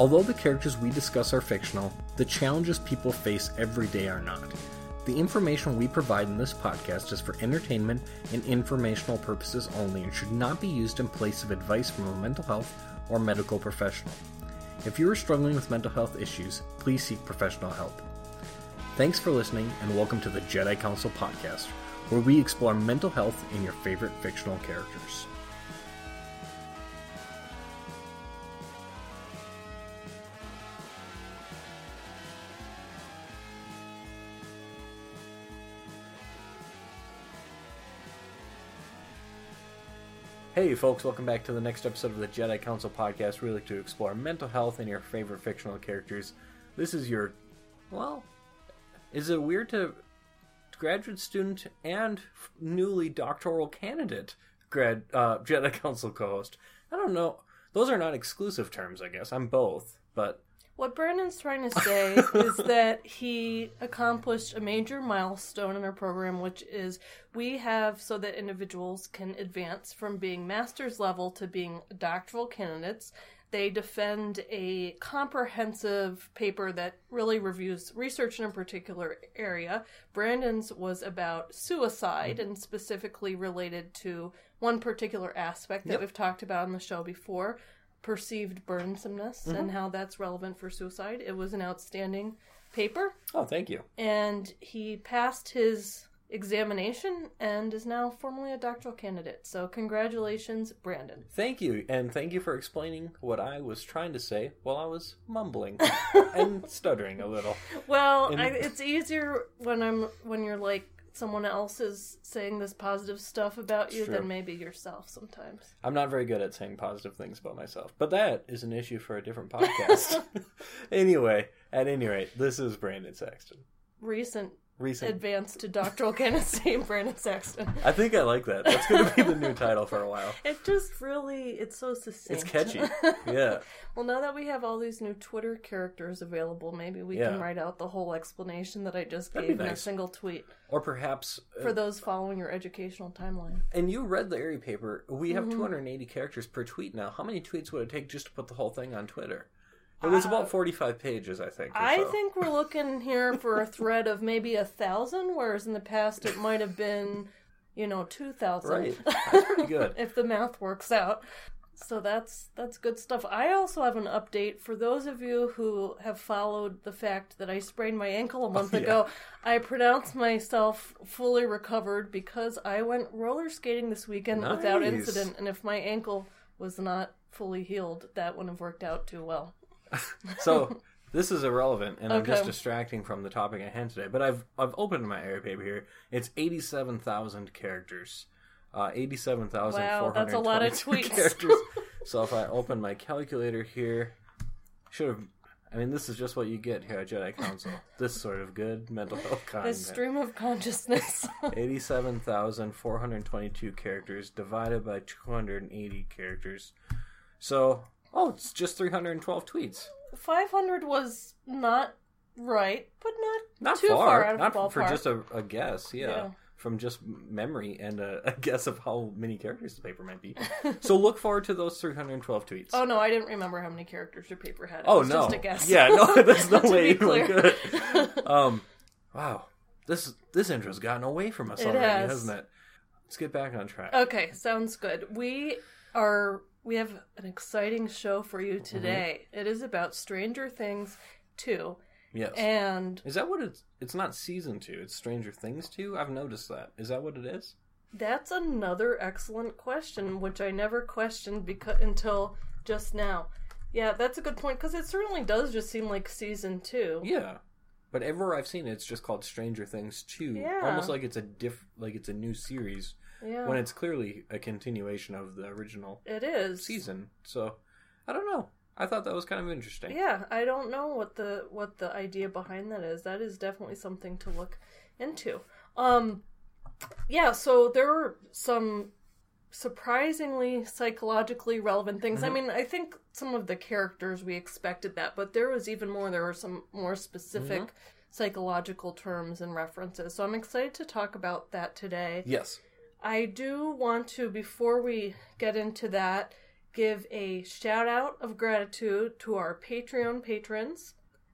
Although the characters we discuss are fictional, the challenges people face every day are not. The information we provide in this podcast is for entertainment and informational purposes only and should not be used in place of advice from a mental health or medical professional. If you are struggling with mental health issues, please seek professional help. Thanks for listening and welcome to the Jedi Council Podcast, where we explore mental health in your favorite fictional characters. Hey folks, welcome back to the next episode of the Jedi Council Podcast. We like to explore mental health and your favorite fictional characters. This is your, well, is it weird to graduate student and newly doctoral candidate Jedi Council co-host? I don't know. Those are not exclusive terms, I guess. I'm both, but... What Brandon's trying to say is that he accomplished a major milestone in our program, which is we have so that individuals can advance from being master's level to being doctoral candidates. They defend a comprehensive paper that really reviews research in a particular area. Brandon's was about suicide and specifically related to one particular aspect that we've talked about on the show before. Perceived burdensomeness and how that's relevant for suicide. It was an outstanding paper. Oh, thank you. And he passed his examination and is now formally a doctoral candidate. So congratulations, Brandon. Thank you. And thank you for explaining what I was trying to say while I was mumbling and stuttering a little. Well, it's easier when you're like, someone else is saying this positive stuff about you than maybe yourself sometimes. I'm not very good at saying positive things about myself, but that is an issue for a different podcast. Anyway, at any rate, this is Brandon Saxton. Recent advance to doctoral candidacy, Brandon Saxton. I think I like that. That's going to be the new title for a while. It just really, it's so succinct. It's catchy. Yeah. Well, now that we have all these new Twitter characters available, maybe we can write out the whole explanation that I just gave in a single tweet. Or perhaps... for those following your educational timeline. And you read the Airy paper. We have 280 characters per tweet now. How many tweets would it take just to put the whole thing on Twitter? It was about 45 pages, I think. I think we're looking here for a thread of maybe 1,000, whereas in the past it might have been, 2,000. Right. That's pretty good. If the math works out. So that's good stuff. I also have an update for those of you who have followed the fact that I sprained my ankle a month ago. I pronounced myself fully recovered because I went roller skating this weekend without incident, and if my ankle was not fully healed, that wouldn't have worked out too well. So this is irrelevant, and I'm just distracting from the topic at hand today. But I've opened my Airy paper here. It's 87,000 characters, 87,422 wow, that's a lot of tweets. So if I open my calculator here, this is just what you get here at Jedi Council. This sort of good mental health content. This stream of consciousness. 87,422 characters divided by 280 characters. So. Oh, it's just 312 tweets. 500 was not right, but not too far out of the ballpark. Not for just a guess, yeah. From just memory and a guess of how many characters the paper might be. So look forward to those 312 tweets. Oh, no, I didn't remember how many characters your paper had. It was just a guess. Yeah, no, there's no way. Good. Wow. This intro's gotten away from us already, hasn't it? Let's get back on track. Okay, sounds good. We have an exciting show for you today. It is about Stranger Things 2. Yes. And is that what it's not season 2, it's Stranger Things 2? I've noticed that. Is that what it is? That's another excellent question, which I never questioned until just now. Yeah, that's a good point, because it certainly does just seem like season 2. Yeah. But everywhere I've seen it, it's just called Stranger Things 2. Yeah. Almost like it's a new series. Yeah. When it's clearly a continuation of the original season. So, I don't know. I thought that was kind of interesting. Yeah, I don't know what the idea behind that is. That is definitely something to look into. So there were some surprisingly psychologically relevant things. I mean, I think some of the characters we expected that, but there was even more. There were some more specific psychological terms and references. So I'm excited to talk about that today. Yes. I do want to, before we get into that, give a shout out of gratitude to our Patreon patrons,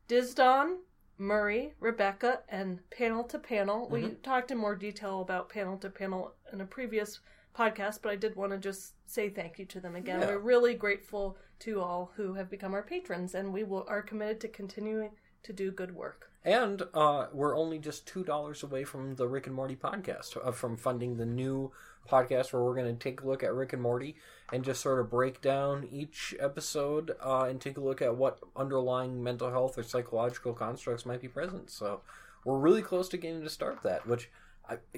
Dizdon, Murray, Rebecca, and Panel to Panel. We talked in more detail about Panel to Panel in a previous podcast, but I did want to just say thank you to them again. Yeah. We're really grateful to all who have become our patrons, and we are committed to continuing to do good work. And we're only just $2 away from the Rick and Morty podcast, from funding the new podcast where we're going to take a look at Rick and Morty and just sort of break down each episode and take a look at what underlying mental health or psychological constructs might be present. So we're really close to getting to start that, which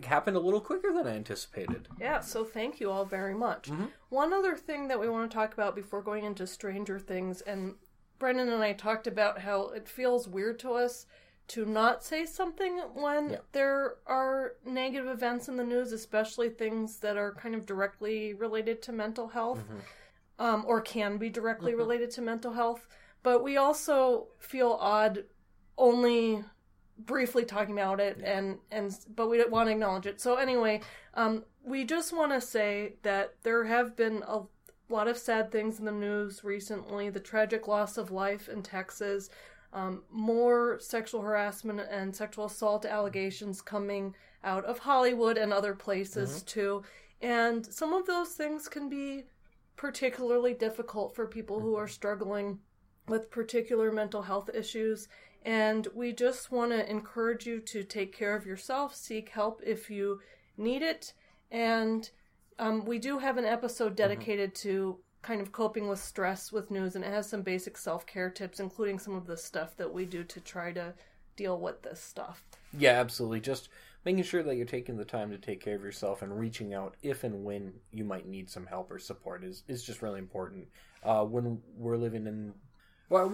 happened a little quicker than I anticipated. Yeah, so thank you all very much. Mm-hmm. One other thing that we want to talk about before going into Stranger Things, and Brendan and I talked about how it feels weird to us to not say something when there are negative events in the news, especially things that are kind of directly related to mental health, or can be directly related to mental health. But we also feel odd only briefly talking about it, but we want to acknowledge it. So anyway, we just want to say that there have been a lot of sad things in the news recently. The tragic loss of life in Texas, more sexual harassment and sexual assault allegations coming out of Hollywood and other places too. And some of those things can be particularly difficult for people who are struggling with particular mental health issues. And we just want to encourage you to take care of yourself, seek help if you need it. And we do have an episode dedicated to kind of coping with stress with news, and it has some basic self-care tips, including some of the stuff that we do to try to deal with this stuff. Yeah, absolutely. Just making sure that you're taking the time to take care of yourself and reaching out if and when you might need some help or support is just really important. When we're living in... Well,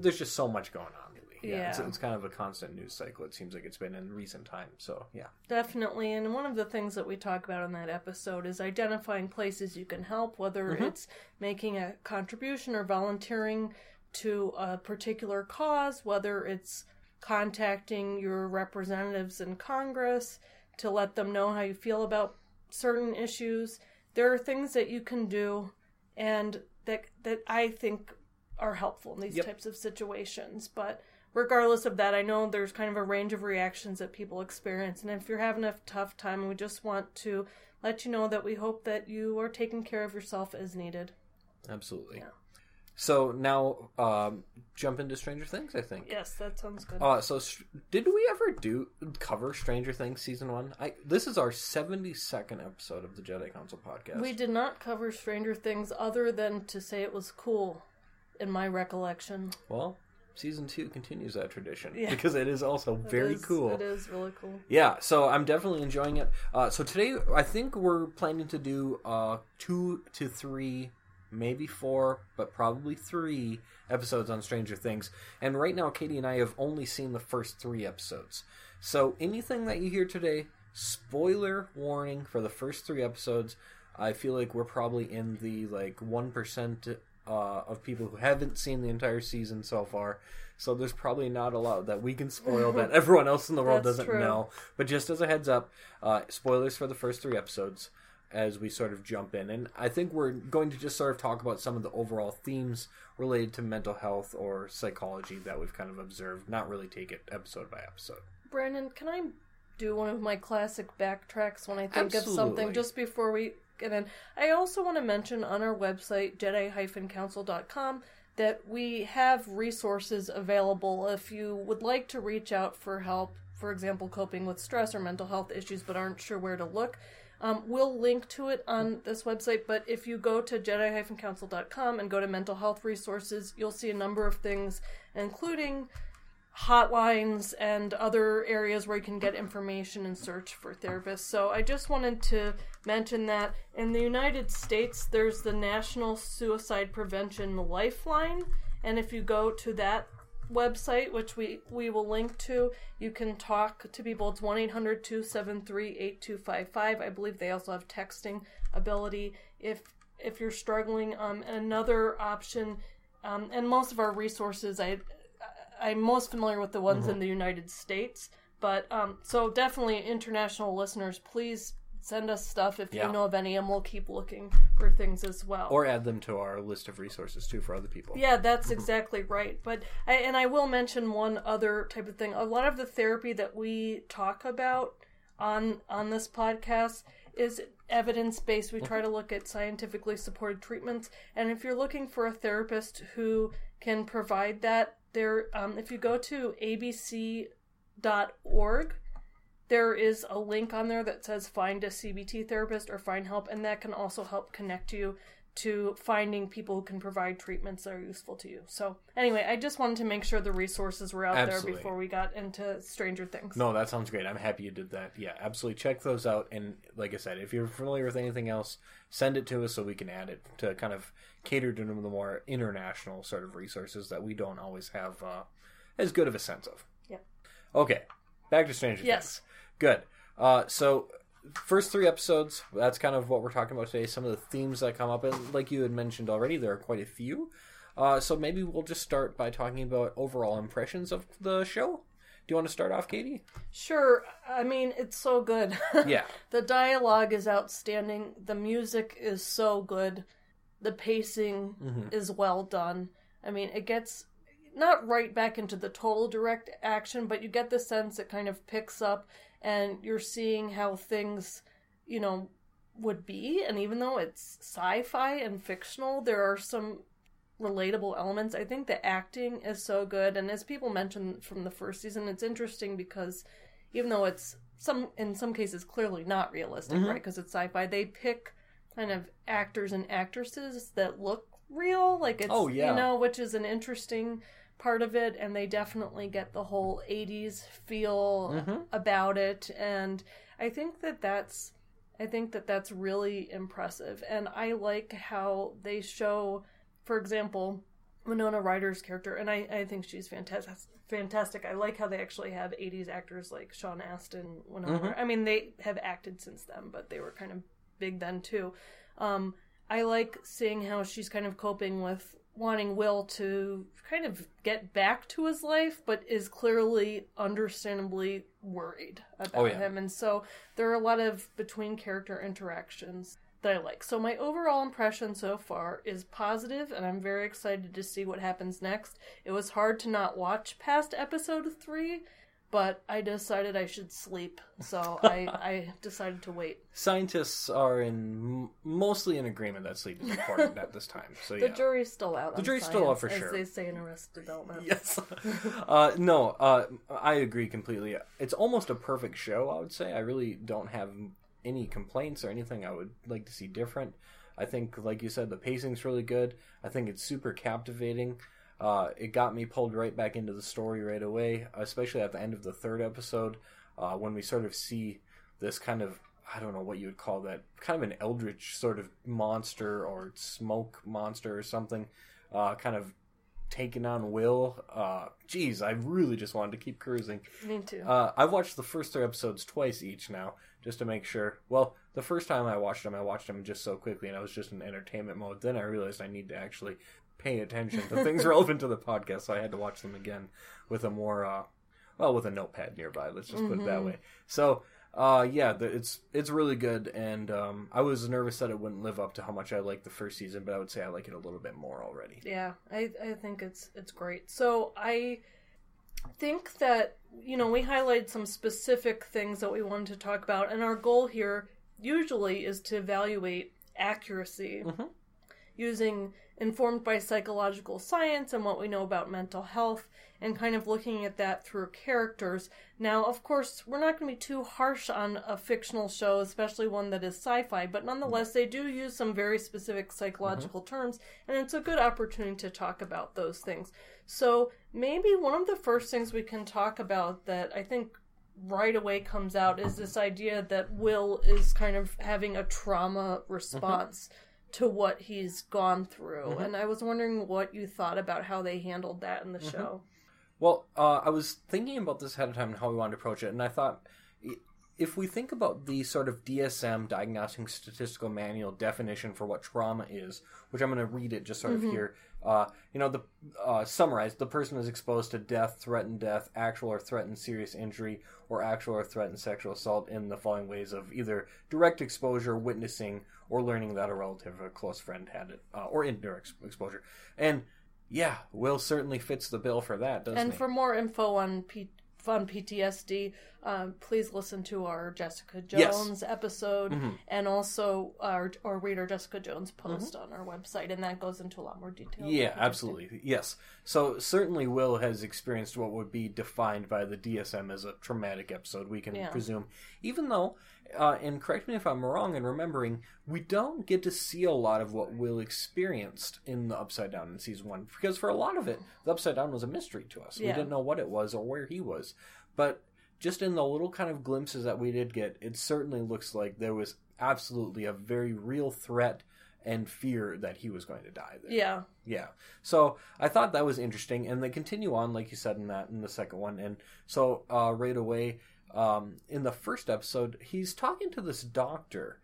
there's just so much going on, really. Yeah. It's kind of a constant news cycle. It seems like it's been in recent times, so yeah. Definitely, and one of the things that we talk about in that episode is identifying places you can help, whether it's making a contribution or volunteering to a particular cause, whether it's contacting your representatives in Congress to let them know how you feel about certain issues. There are things that you can do, and that I think are helpful in these types of situations. But regardless of that, I know there's kind of a range of reactions that people experience. And if you're having a tough time, we just want to let you know that we hope that you are taking care of yourself as needed. Absolutely. Yeah. So now jump into Stranger Things, I think. Yes, that sounds good. So did we ever cover Stranger Things Season 1? This is our 72nd episode of the Jedi Council Podcast. We did not cover Stranger Things other than to say it was cool. In my recollection. Well, season 2 continues that tradition because it is also cool. It is really cool. Yeah, so I'm definitely enjoying it. So today, I think we're planning to do 2 to 3, maybe 4, but probably 3 episodes on Stranger Things. And right now, Katie and I have only seen the first 3 episodes. So anything that you hear today, spoiler warning for the first 3 episodes. I feel like we're probably in the 1%... of people who haven't seen the entire season so far. So there's probably not a lot that we can spoil that everyone else in the world doesn't know. But just as a heads up, spoilers for the first 3 episodes as we sort of jump in. And I think we're going to just sort of talk about some of the overall themes related to mental health or psychology that we've kind of observed, not really take it episode by episode. Brandon, can I do one of my classic backtracks when I think of something just before we... And then I also want to mention on our website, jedi-council.com, that we have resources available if you would like to reach out for help, for example, coping with stress or mental health issues but aren't sure where to look. We'll link to it on this website, but if you go to jedi-council.com and go to mental health resources, you'll see a number of things, including hotlines and other areas where you can get information and search for therapists. So I just wanted to mention that in the United States, there's the National Suicide Prevention Lifeline. And if you go to that website, which we will link to, you can talk to people. It's 1-800-273-8255. I believe they also have texting ability if you're struggling. Another option, and most of our resources, I'm most familiar with the ones in the United States, but so definitely international listeners, please Send us stuff if you know of any, and we'll keep looking for things as well. Or add them to our list of resources, too, for other people. Yeah, that's exactly right. But I will mention one other type of thing. A lot of the therapy that we talk about on this podcast is evidence-based. We try to look at scientifically supported treatments. And if you're looking for a therapist who can provide that, if you go to abc.org, there is a link on there that says find a CBT therapist or find help, and that can also help connect you to finding people who can provide treatments that are useful to you. So anyway, I just wanted to make sure the resources were out there before we got into Stranger Things. No, that sounds great. I'm happy you did that. Yeah, absolutely. Check those out. And like I said, if you're familiar with anything else, send it to us so we can add it to kind of cater to the more international sort of resources that we don't always have as good of a sense of. Yeah. Okay. Back to Stranger Things. Yes. Good. So, first three episodes, that's kind of what we're talking about today. Some of the themes that come up, and like you had mentioned already, there are quite a few. So maybe we'll just start by talking about overall impressions of the show. Do you want to start off, Katie? Sure. I mean, it's so good. Yeah. The dialogue is outstanding. The music is so good. The pacing is well done. I mean, it gets not right back into the total direct action, but you get the sense it kind of picks up. And you're seeing how things, you know, would be. And even though it's sci-fi and fictional, there are some relatable elements. I think the acting is so good. And as people mentioned from the first season, it's interesting because even though it's in some cases clearly not realistic, right, because it's sci-fi, they pick kind of actors and actresses that look real. Like it's, you know, which is an interesting part of it, and they definitely get the whole 80s feel about it, and I think that's really impressive. And I like how they show, for example, Winona Ryder's character, and I think she's fantastic. I like how they actually have 80s actors like Sean Astin, Winona. I mean, they have acted since then, but they were kind of big then too. I like seeing how she's kind of coping with wanting Will to kind of get back to his life, but is clearly understandably worried about him. And so there are a lot of between character interactions that I like. So my overall impression so far is positive, and I'm very excited to see what happens next. It was hard to not watch past episode 3, but I decided I should sleep, so I decided to wait. Scientists are mostly in agreement that sleep is important at this time. So the jury's still out. The jury's still out for sure, as they say in Arrested Development. Yes. No, I agree completely. It's almost a perfect show, I would say. I really don't have any complaints or anything I would like to see different. I think, like you said, the pacing's really good. I think it's super captivating. It got me pulled right back into the story right away, especially at the end of the third episode, when we sort of see this kind of, I don't know what you would call that, kind of an eldritch sort of monster or smoke monster or something, kind of taking on Will. Geez, I really just wanted to keep cruising. Me too. I've watched the first 3 episodes twice each now, just to make sure. Well, the first time I watched them just so quickly, and I was just in entertainment mode. Then I realized I need to actually pay attention to things relevant to the podcast, so I had to watch them again with a more with a notepad nearby, let's just put it that way. So it's really good, and I was nervous that it wouldn't live up to how much I liked the first season, but I would say I like it a little bit more already. I think it's great. So I think that, you know, we highlighted some specific things that we wanted to talk about, and our goal here usually is to evaluate accuracy using informed by psychological science and what we know about mental health, and kind of looking at that through characters. Now, of course, we're not going to be too harsh on a fictional show, especially one that is sci-fi, but nonetheless, they do use some very specific psychological terms, and it's a good opportunity to talk about those things. So maybe one of the first things we can talk about that I think right away comes out is this idea that Will is kind of having a trauma response to what he's gone through. And I was wondering what you thought about how they handled that in the show. Well, I was thinking about this ahead of time and how we wanted to approach it, and I thought if we think about the sort of DSM, Diagnostic Statistical Manual, definition for what trauma is, which I'm going to read it just sort of here, summarized, the person is exposed to death, threatened death, actual or threatened serious injury, or actual or threatened sexual assault in the following ways of either direct exposure, witnessing, or learning that a relative or a close friend had it, or indirect exposure. And yeah, Will certainly fits the bill for that, doesn't he? And for more info on PTSD, please listen to our Jessica Jones episode and also our reader Jessica Jones post on our website, and that goes into a lot more detail. Yeah, absolutely. Yes. So certainly Will has experienced what would be defined by the DSM as a traumatic episode, we can presume. Even though, and correct me if I'm wrong in remembering, we don't get to see a lot of what Will experienced in the Upside Down in Season 1, because for a lot of it, the Upside Down was a mystery to us. Yeah. We didn't know what it was or where he was. But just in the little kind of glimpses that we did get, it certainly looks like there was absolutely a very real threat and fear that he was going to die there. Yeah. Yeah. So I thought that was interesting. And they continue on, like you said, in the second one. And so right away, in the first episode, he's talking to this doctor,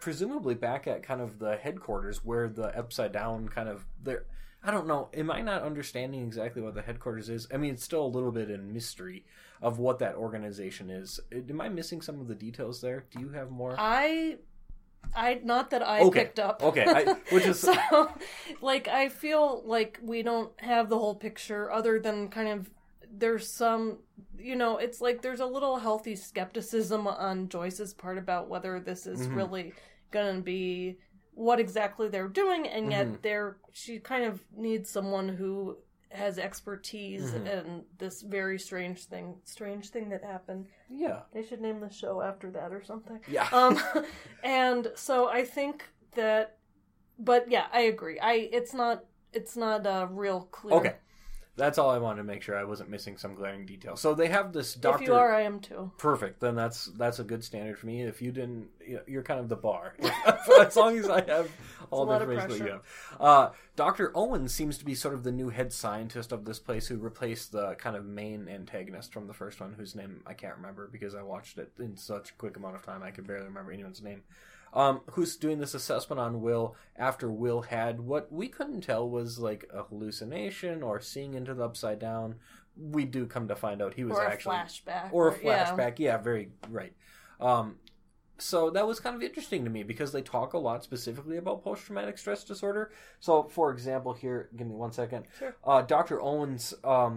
presumably back at kind of the headquarters where the Upside Down kind of... I don't know. Am I not understanding exactly what the headquarters is? I mean, it's still a little bit in mystery of what that organization is. Am I missing some of the details there? Do you have more? Not that I picked up. Okay. Which is so, like, I feel like we don't have the whole picture other than kind of there's some, you know, it's like there's a little healthy skepticism on Joyce's part about whether this is really going to be what exactly they're doing, and yet she kind of needs someone who has expertise in this very strange thing that happened. Yeah. They should name the show after that or something. Yeah. And so I think that, but yeah, I agree. It's not real clear. Okay. That's all I wanted to make sure I wasn't missing some glaring detail. So they have this doctor. If you are, I am too. Perfect. Then that's a good standard for me. If you didn't, you're kind of the bar. As long as I have all the information that you have. Dr. Owen seems to be sort of the new head scientist of this place, who replaced the kind of main antagonist from the first one, whose name I can't remember because I watched it in such a quick amount of time I could barely remember anyone's name. Who's doing this assessment on Will after Will had what we couldn't tell was like a hallucination or seeing into the Upside Down. We do come to find out he was actually... Or a flashback. Yeah, very right. So that was kind of interesting to me because they talk a lot specifically about post-traumatic stress disorder. So, for example, here, give me one second. Sure. Dr. Owens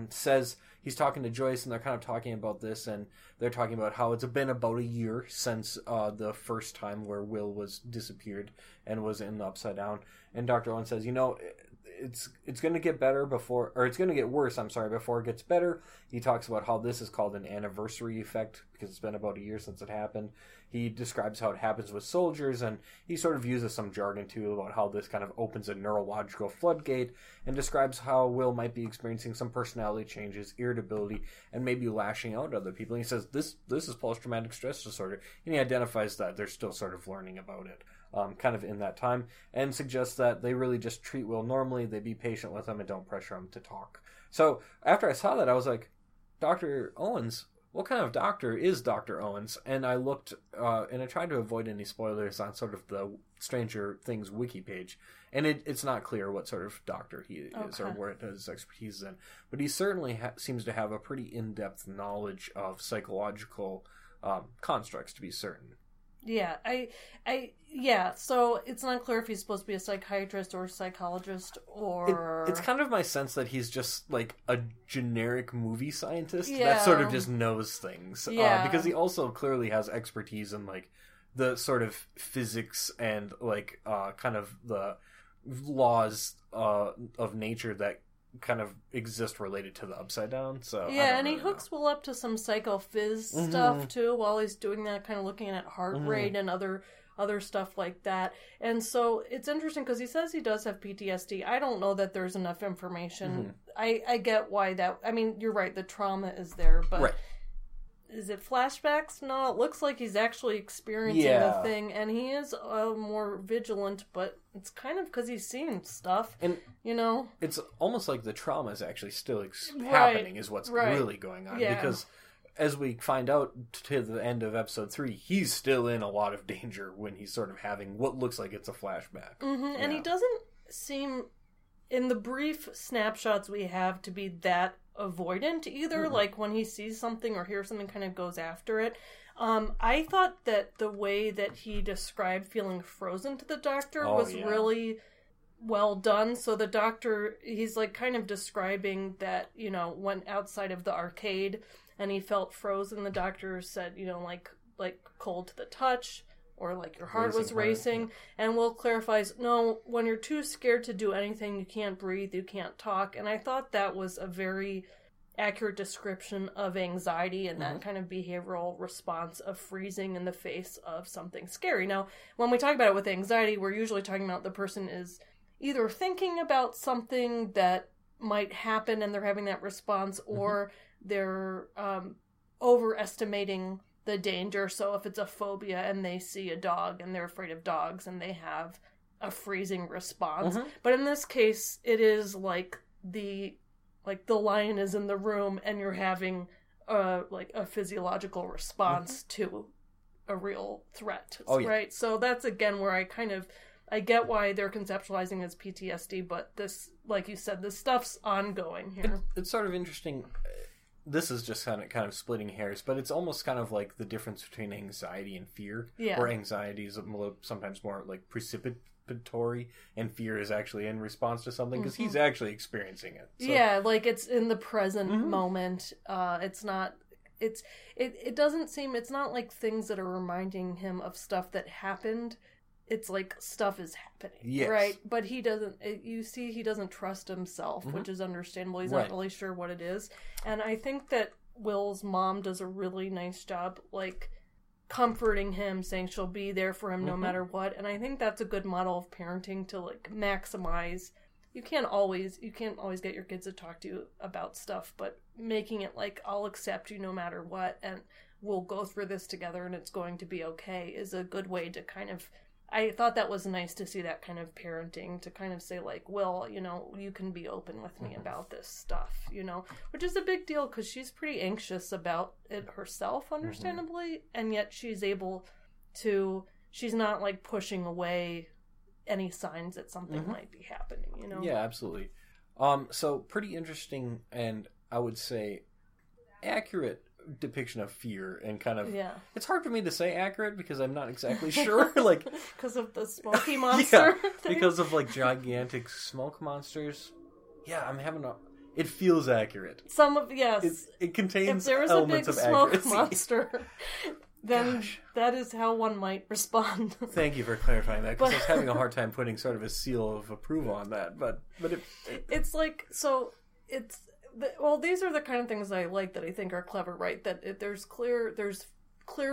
says... He's talking to Joyce, and they're kind of talking about this, and they're talking about how it's been about a year since the first time where Will was disappeared and was in the Upside Down. And Dr. Owen says, you know, it's going to get better before, or it's going to get worse, I'm sorry, before it gets better. He talks about how this is called an anniversary effect because it's been about a year since it happened. He describes how it happens with soldiers, and he sort of uses some jargon too about how this kind of opens a neurological floodgate, and describes how Will might be experiencing some personality changes, irritability, and maybe lashing out at other people. And he says, this is post-traumatic stress disorder, and he identifies that they're still sort of learning about it. Kind of in that time, and suggests that they really just treat Will normally, they be patient with him, and don't pressure him to talk. So after I saw that, I was like, Dr. Owens, what kind of doctor is Dr. Owens? And I looked, and I tried to avoid any spoilers on sort of the Stranger Things wiki page, and it's not clear what sort of doctor he is or where his expertise is in, but he certainly seems to have a pretty in-depth knowledge of psychological constructs, to be certain. Yeah, so it's not clear if he's supposed to be a psychiatrist or a psychologist or... It's kind of my sense that he's just like a generic movie scientist that sort of just knows things. Yeah. Because he also clearly has expertise in like the sort of physics and like kind of the laws of nature that kind of exist related to the Upside Down. So yeah, and really he hooks Will up to some psychophys stuff too while he's doing that, kind of looking at heart rate and other stuff like that. And so it's interesting because he says he does have PTSD. I don't know that there's enough information. I get why that... I mean, you're right, the trauma is there, but... Right. Is it flashbacks? No, it looks like he's actually experiencing the thing, and he is more vigilant, but it's kind of because he's seeing stuff, and you know? It's almost like the trauma is actually still happening is what's really going on, because as we find out to the end of episode 3, he's still in a lot of danger when he's sort of having what looks like it's a flashback. Mm-hmm. Yeah. And he doesn't seem, in the brief snapshots we have, to be that avoidant either. Mm-hmm. Like, when he sees something or hears something, kind of goes after it. I thought that the way that he described feeling frozen to the doctor was really well done. So the doctor, he's like kind of describing that, you know, went outside of the arcade and he felt frozen. The doctor said, you know, like cold to the touch, or like your heart was racing. And Will clarifies, no, when you're too scared to do anything, you can't breathe, you can't talk. And I thought that was a very accurate description of anxiety and that kind of behavioral response of freezing in the face of something scary. Now, when we talk about it with anxiety, we're usually talking about the person is either thinking about something that might happen and they're having that response, or they're overestimating the danger. So if it's a phobia and they see a dog and they're afraid of dogs and they have a freezing response. But in this case, it is like the lion is in the room and you're having a physiological response to a real threat, right? So that's, again, where I get why they're conceptualizing as PTSD, but this, like you said, this stuff's ongoing here. It's sort of interesting. This is just kind of splitting hairs, but it's almost kind of like the difference between anxiety and fear, where anxiety is sometimes more like precipitatory, and fear is actually in response to something, because he's actually experiencing it. So. Yeah, like it's in the present moment. It's not... It doesn't seem... It's not like things that are reminding him of stuff that happened. It's like stuff is happening, right? But he doesn't... he doesn't trust himself, which is understandable. He's not really sure what it is. And I think that Will's mom does a really nice job, like... comforting him, saying she'll be there for him no matter what. And I think that's a good model of parenting, to like maximize. You can't always get your kids to talk to you about stuff, but making it like, I'll accept you no matter what, and we'll go through this together, and it's going to be okay, is a good way to kind of... I thought that was nice to see that kind of parenting, to kind of say like, Will, you know, you can be open with me about this stuff, you know, which is a big deal because she's pretty anxious about it herself, understandably, and yet she's not like pushing away any signs that something might be happening, you know? Yeah, absolutely. So pretty interesting, and I would say accurate depiction of fear, and kind of it's hard for me to say accurate because I'm not exactly sure, like because of the smoky monster thing. Because of like gigantic smoke monsters. I'm having it feels accurate. Some of it contains elements of accuracy. If there is a big smoke monster, then that is how one might respond. Thank you for clarifying that, because I was having a hard time putting sort of a seal of approval on that, but it's like, so it's... Well, these are the kind of things I like, that I think are clever, right? That there's clear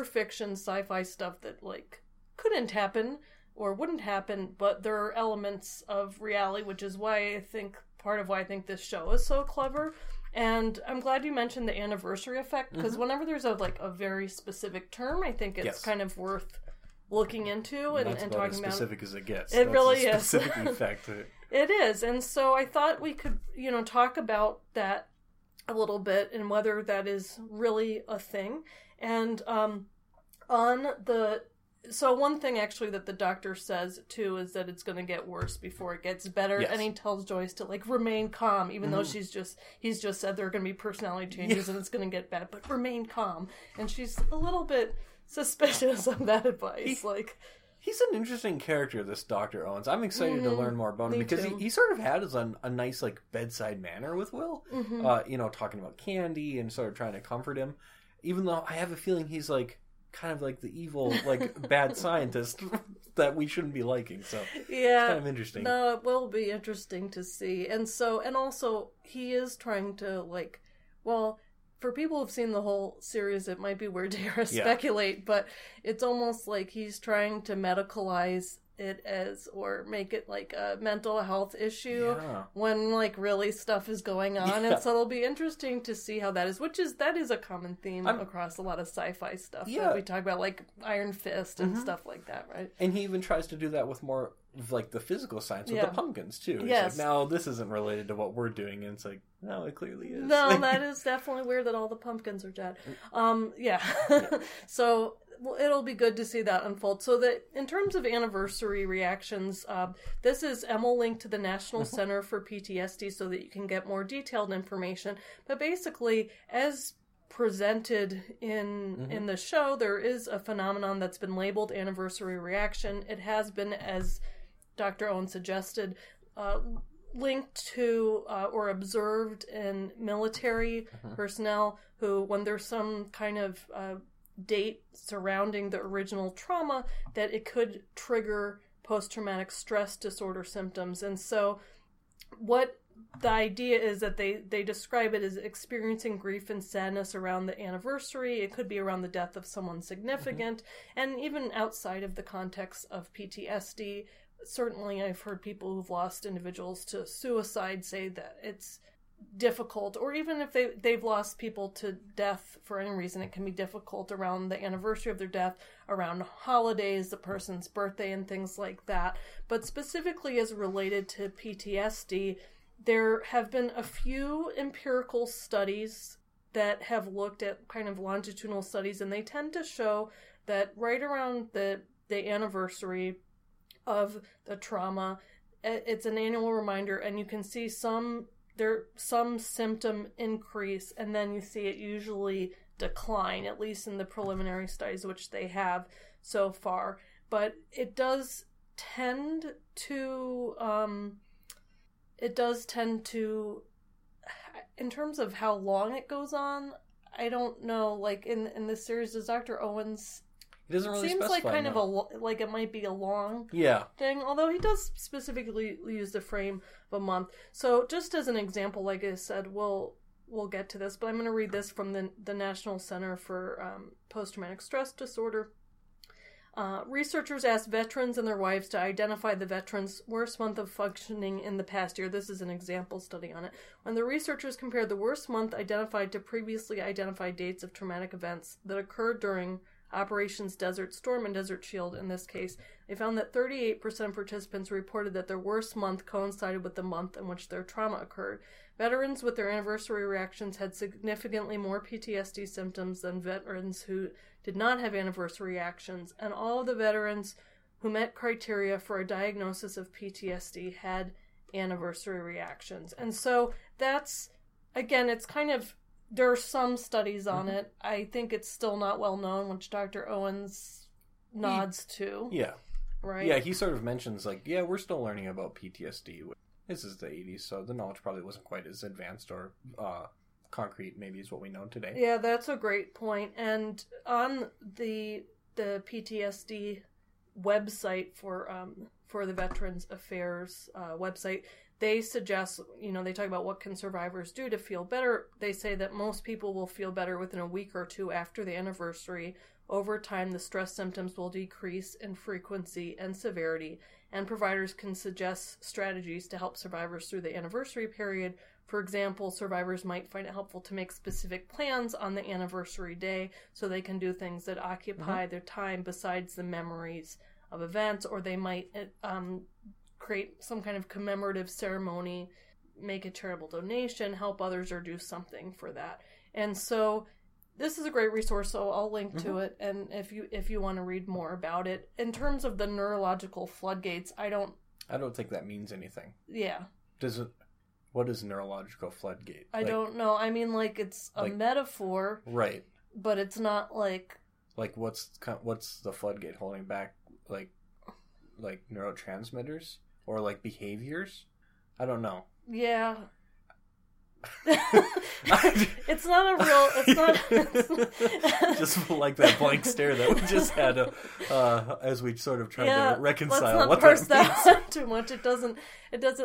fiction, sci-fi stuff that like couldn't happen or wouldn't happen, but there are elements of reality, which is why I think part of why this show is so clever. And I'm glad you mentioned the anniversary effect, because whenever there's a very specific term, I think it's kind of worth looking into and talking about. As specific as it gets. It really is. Specific effect. It is, and so I thought we could, you know, talk about that a little bit and whether that is really a thing. And so one thing actually that the doctor says too is that it's going to get worse before it gets better, and he tells Joyce to like remain calm, even though he's just said there are going to be personality changes and it's going to get bad, but remain calm. And she's a little bit suspicious of that advice, He's an interesting character, this Dr. Owens. I'm excited to learn more about him, because he sort of had a nice, like, bedside manner with Will. You know, talking about candy and sort of trying to comfort him. Even though I have a feeling he's, like, kind of like the evil, like, bad scientist that we shouldn't be liking. So, yeah, it's kind of interesting. No, it will be interesting to see. And so, and also, he is trying to, like, well... For people who've seen the whole series, it might be weird to hear us speculate, but it's almost like he's trying to medicalize it is, or make it like a mental health issue when like really stuff is going on. And so it'll be interesting to see how that is, which is, that is a common theme across a lot of sci-fi stuff that we talk about, like Iron Fist and stuff like that, right? And he even tries to do that with more like the physical science with the pumpkins too. It's like, no, this isn't related to what we're doing, and it's like, no, it clearly is. No, that is definitely weird that all the pumpkins are dead. So it'll be good to see that unfold. So that in terms of anniversary reactions, this is Emil linked to the National Center for PTSD so that you can get more detailed information. But basically, as presented in the show, there is a phenomenon that's been labeled anniversary reaction. It has been, as Dr. Owen suggested, linked to or observed in military personnel who, when there's some kind of date surrounding the original trauma, that it could trigger post-traumatic stress disorder symptoms. And so what the idea is that they describe it as experiencing grief and sadness around the anniversary. It could be around the death of someone significant, and even outside of the context of PTSD. Certainly, I've heard people who've lost individuals to suicide say that it's difficult, or even if they've lost people to death for any reason, it can be difficult around the anniversary of their death, around holidays, the person's birthday, and things like that. But specifically as related to PTSD, there have been a few empirical studies that have looked at kind of longitudinal studies, and they tend to show that right around the anniversary of the trauma, it's an annual reminder, and you can see some symptom increase, and then you see it usually decline, at least in the preliminary studies which they have so far. But it does tend to in terms of how long it goes on, I don't know. Like in this series, does Dr. Owens? He doesn't really specify. It seems like kind of a like it might be a long thing. Although he does specifically use the frame of a month. So just as an example, like I said, we'll get to this, but I'm going to read this from the National Center for Post-Traumatic Stress Disorder. Researchers asked veterans and their wives to identify the veterans' worst month of functioning in the past year. This is an example study on it. When the researchers compared the worst month identified to previously identified dates of traumatic events that occurred during Operations Desert Storm and Desert Shield, in this case, they found that 38% of participants reported that their worst month coincided with the month in which their trauma occurred. Veterans with their anniversary reactions had significantly more PTSD symptoms than veterans who did not have anniversary reactions, and all of the veterans who met criteria for a diagnosis of PTSD had anniversary reactions. And so that's, again, it's kind of, there are some studies on it. I think it's still not well known, which Dr. Owens nods to. Yeah. Right? Yeah, he sort of mentions, like, yeah, we're still learning about PTSD. This is the 80s, so the knowledge probably wasn't quite as advanced or concrete, maybe, is what we know today. Yeah, that's a great point. And on the PTSD website for the Veterans Affairs website, they suggest, you know, they talk about what can survivors do to feel better. They say that most people will feel better within a week or two after the anniversary. Over time, the stress symptoms will decrease in frequency and severity, and providers can suggest strategies to help survivors through the anniversary period. For example, survivors might find it helpful to make specific plans on the anniversary day so they can do things that occupy their time besides the memories of events, or they might create some kind of commemorative ceremony, make a charitable donation, help others, or do something for that. And so this is a great resource, so I'll link to it, and if you want to read more about it. In terms of the neurological floodgates, I don't think that means anything. Yeah. What is neurological floodgate? I don't know. I mean, like, it's a metaphor. Right. But it's not like... Like, what's the floodgate holding back? Like neurotransmitters? Or like behaviors? I don't know. Yeah. It's not just like that blank stare that we just had as we sort of tried to reconcile. Let's not parse that out too much. It doesn't.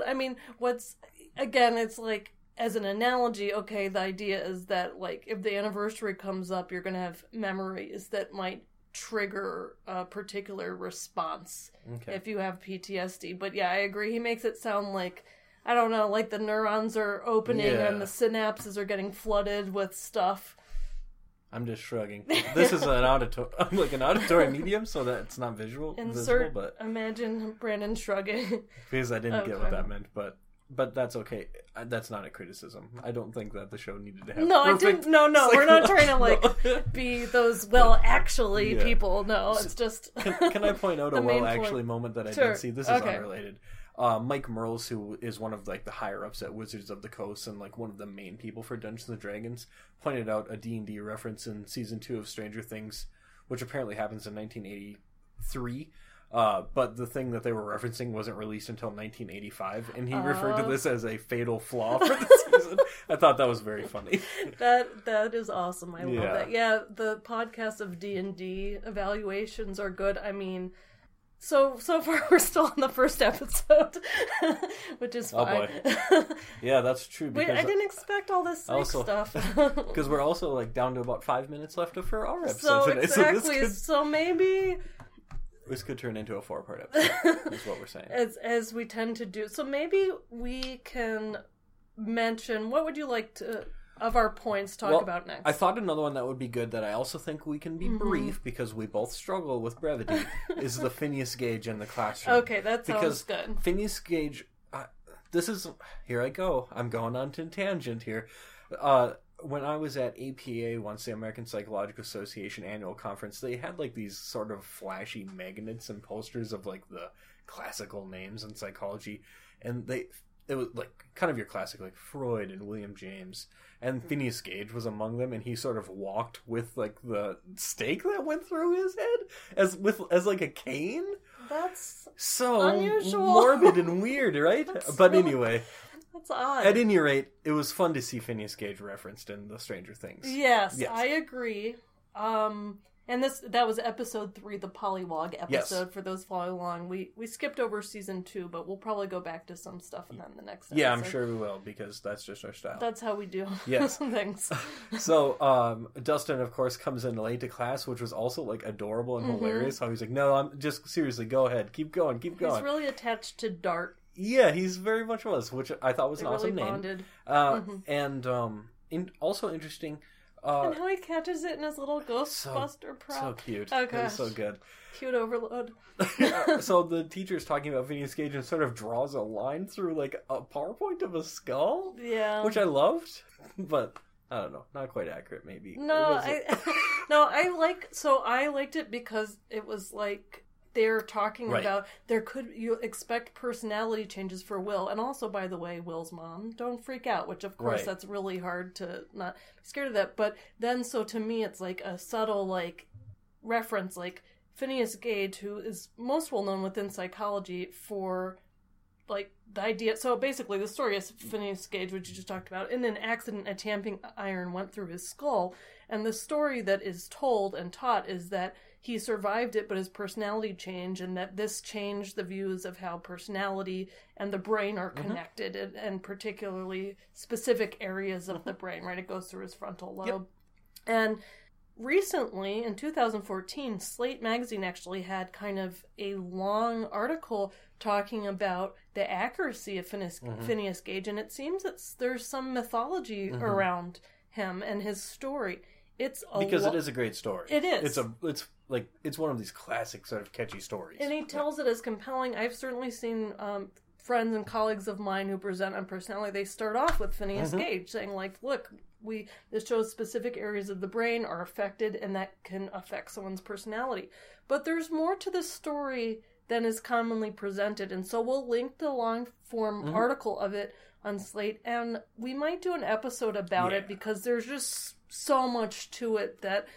I mean, it's like, as an analogy, okay, the idea is that, like, if the anniversary comes up, you're going to have memories that might trigger a particular response if you have PTSD. But yeah, I agree. He makes it sound like, I don't know, like the neurons are opening and the synapses are getting flooded with stuff. I'm just shrugging. This is an auditory medium, so that it's not visual. Imagine Brandon shrugging. Because I didn't get what that meant, but that's okay. That's not a criticism. I don't think that the show needed to have. No, perfect... I didn't. No, we're not trying to be those people. No, it's just. Can I point out a moment that I didn't see? This is unrelated. Mike Merles, who is one of the higher ups at Wizards of the Coast and one of the main people for Dungeons and Dragons, pointed out a D&D reference in season 2 of Stranger Things, which apparently happens in 1983. But the thing that they were referencing wasn't released until 1985, and he referred to this as a fatal flaw for the season. I thought that was very funny. That is awesome. I love that. Yeah, the podcast of D&D evaluations are good. I mean, so far we're still on the first episode, which is fine. Boy. Yeah, that's true. Wait, I didn't expect all this stuff. Because we're also down to about 5 minutes left for our episode today. Exactly. So maybe... This could turn into a 4-part episode, is what we're saying. As we tend to do. So maybe we can mention, what would you like to, of our points, talk about next? I thought another one that would be good that I also think we can be brief, because we both struggle with brevity, is the Phineas Gage in the classroom. Okay, that sounds good. Because Phineas Gage, here I go. I'm going on to a tangent here. When I was at APA once, the American Psychological Association annual conference, they had these sort of flashy magnets and posters of the classical names in psychology, and it was kind of your classic Freud and William James, and Phineas Gage was among them, and he sort of walked with the stake that went through his head as a cane. That's so unusual, morbid and weird, right? But anyway. That's odd. At any rate, it was fun to see Phineas Gage referenced in the Stranger Things. Yes. I agree. And that was episode 3, the Polywog episode, for those following along. We skipped over season 2, but we'll probably go back to some stuff and then the next episode. Yeah, I'm sure we will, because that's just our style. That's how we do some things. So, Dustin, of course, comes in late to class, which was also, adorable and hilarious. How he's no, I'm just, seriously, go ahead. Keep going. He's really attached to Dart. Yeah, he's very much was, which I thought was an awesome name. Bonded. And also interesting. And how he catches it in his little Ghostbuster prop. So cute. Oh, gosh. So good. Cute overload. So the teacher's talking about Phineas Gage and sort of draws a line through a PowerPoint of a skull. Yeah. Which I loved, but I don't know. Not quite accurate, maybe. I liked it because it was they're talking about you expect personality changes for Will, and also, by the way, Will's mom, don't freak out, which of course that's really hard to not be scared of that. But then, so to me, it's a subtle reference, Phineas Gage, who is most well known within psychology for the idea. So basically, the story is Phineas Gage, which you just talked about, in an accident, a tamping iron went through his skull, and the story that is told and taught is that he survived it, but his personality changed, and that this changed the views of how personality and the brain are connected, and particularly specific areas of the brain, right? It goes through his frontal lobe. Yep. And recently, in 2014, Slate magazine actually had kind of a long article talking about the accuracy of Phineas Gage, and it seems that there's some mythology around him and his story. It is a great story. It is. It's one of these classic sort of catchy stories. And he tells it as compelling. I've certainly seen friends and colleagues of mine who present on personality, they start off with Phineas Gage saying, look, this shows specific areas of the brain are affected, and that can affect someone's personality. But there's more to this story than is commonly presented. And so we'll link the long-form article of it on Slate, and we might do an episode about it, because there's just so much to it that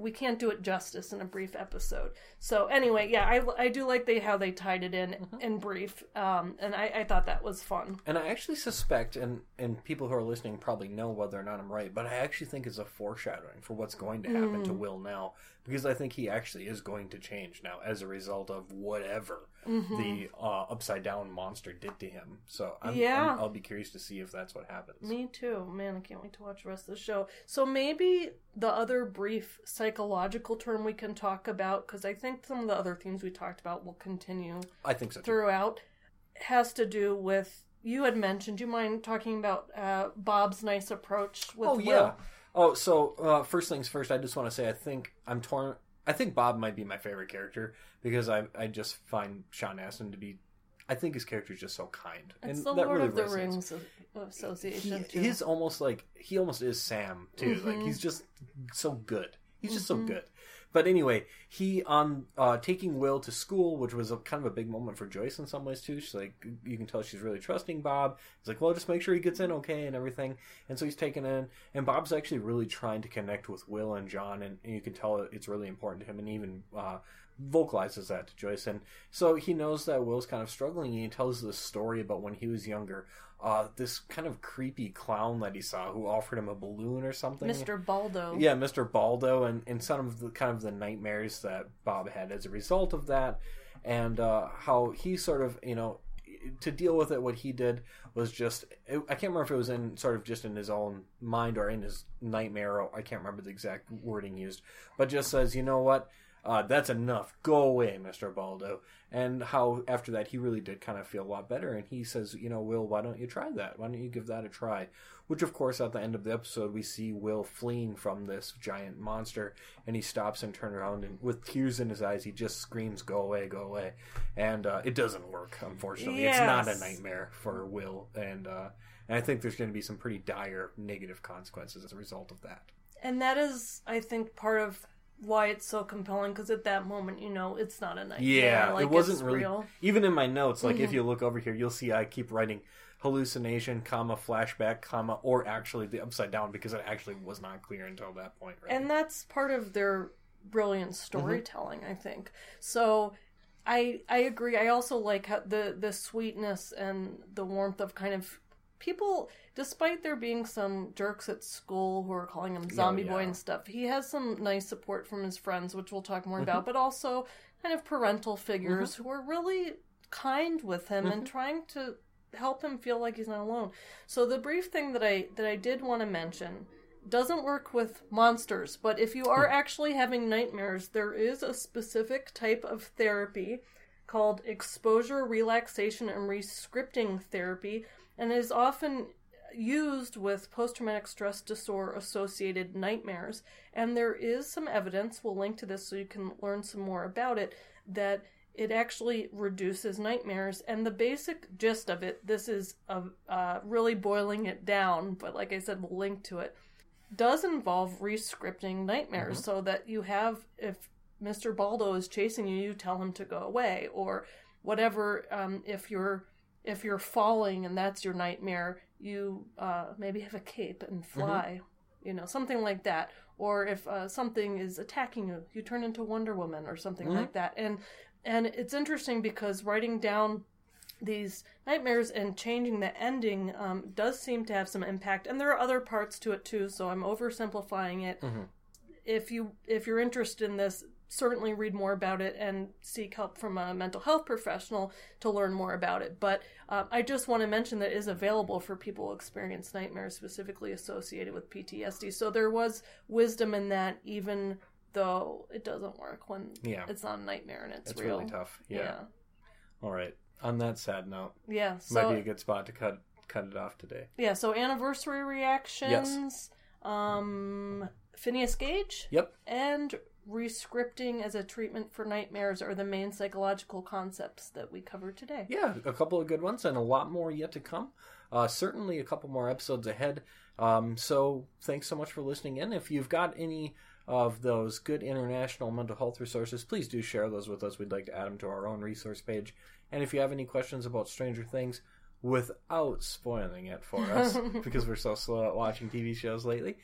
we can't do it justice in a brief episode. So anyway, I do like how they tied it in brief, and I thought that was fun. And I actually suspect, and people who are listening probably know whether or not I'm right, but I actually think it's a foreshadowing for what's going to happen to Will now, because I think he actually is going to change now as a result of whatever the upside down monster did to him. So I'll be curious to see if that's what happens. Me too. Man, I can't wait to watch the rest of the show. So maybe the other brief psychological term we can talk about, because I think some of the other themes we talked about will continue throughout, has to do with, you had mentioned, do you mind talking about Bob's nice approach with Will? Yeah. Oh, so first things first, I just want to say I think I'm torn. I think Bob might be my favorite character because I just find Sean Astin to be, I think his character is just so kind. It's and the that Lord really of the resonates. Rings Association. He's almost like, he almost is Sam too. Mm-hmm. Like he's just so good. He's just so good. But anyway, he on taking Will to school, which was kind of a big moment for Joyce in some ways too. She's like, you can tell she's really trusting Bob. He's like, well, just make sure he gets in okay and everything. And so he's taken in, and Bob's actually really trying to connect with Will and John, and you can tell it's really important to him, and even vocalizes that to Joyce. And so he knows that Will's kind of struggling, and he tells this story about when he was younger. This kind of creepy clown that he saw who offered him a balloon or something. Mr. Baldo. Yeah, Mr. Baldo, and some of the kind of the nightmares that Bob had as a result of that, and how he sort of, you know, to deal with it, what he did was just, I can't remember if it was in sort of just in his own mind or in his nightmare, or I can't remember the exact wording used, but just says, you know what, that's enough. Go away, Mr. Baldo. And how after that he really did kind of feel a lot better. And he says, you know, Will, why don't you try that? Why don't you give that a try? Which, of course, at the end of the episode, we see Will fleeing from this giant monster. And he stops and turns around. And with tears in his eyes, he just screams, go away, go away. And it doesn't work, unfortunately. Yes. It's not a nightmare for Will. And I think there's going to be some pretty dire negative consequences as a result of that. And that is, I think, part of why it's so compelling, because at that moment, you know, it's not a nightmare. Yeah, like, it wasn't really real. Even in my notes, like if you look over here, you'll see I keep writing hallucination, flashback, or actually the upside down, because it actually was not clear until that point. Right? And that's part of their brilliant storytelling, I think. So I agree. I also like how the sweetness and the warmth of kind of people, despite there being some jerks at school who are calling him zombie boy and stuff, he has some nice support from his friends, which we'll talk more about, but also kind of parental figures who are really kind with him and trying to help him feel like he's not alone. So the brief thing that I did want to mention doesn't work with monsters, but if you are actually having nightmares, there is a specific type of therapy called exposure, relaxation, and re-scripting therapy, and is often used with post-traumatic stress disorder-associated nightmares. And there is some evidence, we'll link to this so you can learn some more about it, that it actually reduces nightmares. And the basic gist of it, this is really boiling it down, but like I said, we'll link to it, does involve re-scripting nightmares so that you have, if Mr. Baldo is chasing you, you tell him to go away, or whatever, if you're falling and that's your nightmare, you maybe have a cape and fly, you know, something like that. Or if something is attacking you, you turn into Wonder Woman or something like that. And it's interesting because writing down these nightmares and changing the ending does seem to have some impact. And there are other parts to it too, so I'm oversimplifying it. If you're interested in this, certainly read more about it and seek help from a mental health professional to learn more about it. But I just want to mention that it is available for people who experience nightmares specifically associated with PTSD. So there was wisdom in that, even though it doesn't work when it's not a nightmare and it's real. It's really tough. Yeah. All right. On that sad note, might be a good spot to cut it off today. Yeah. So anniversary reactions. Yes. Phineas Gage. Yep. And re-scripting as a treatment for nightmares are the main psychological concepts that we covered today. Yeah, a couple of good ones and a lot more yet to come. Certainly a couple more episodes ahead. So thanks so much for listening in. If you've got any of those good international mental health resources, please do share those with us. We'd like to add them to our own resource page. And if you have any questions about Stranger Things, without spoiling it for us, because we're so slow at watching TV shows lately,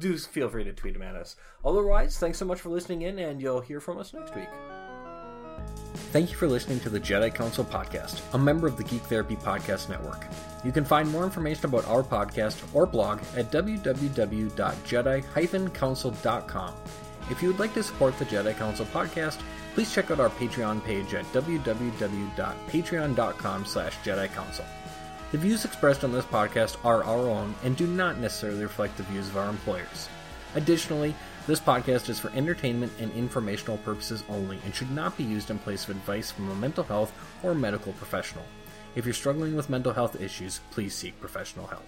do feel free to tweet them at us. Otherwise, thanks so much for listening in, and you'll hear from us next week. Thank you for listening to the Jedi Council Podcast, a member of the Geek Therapy Podcast Network. You can find more information about our podcast or blog at www.jedi-council.com. If you would like to support the Jedi Council Podcast, please check out our Patreon page at www.patreon.com/JediCouncil. The views expressed on this podcast are our own and do not necessarily reflect the views of our employers. Additionally, this podcast is for entertainment and informational purposes only and should not be used in place of advice from a mental health or medical professional. If you're struggling with mental health issues, please seek professional help.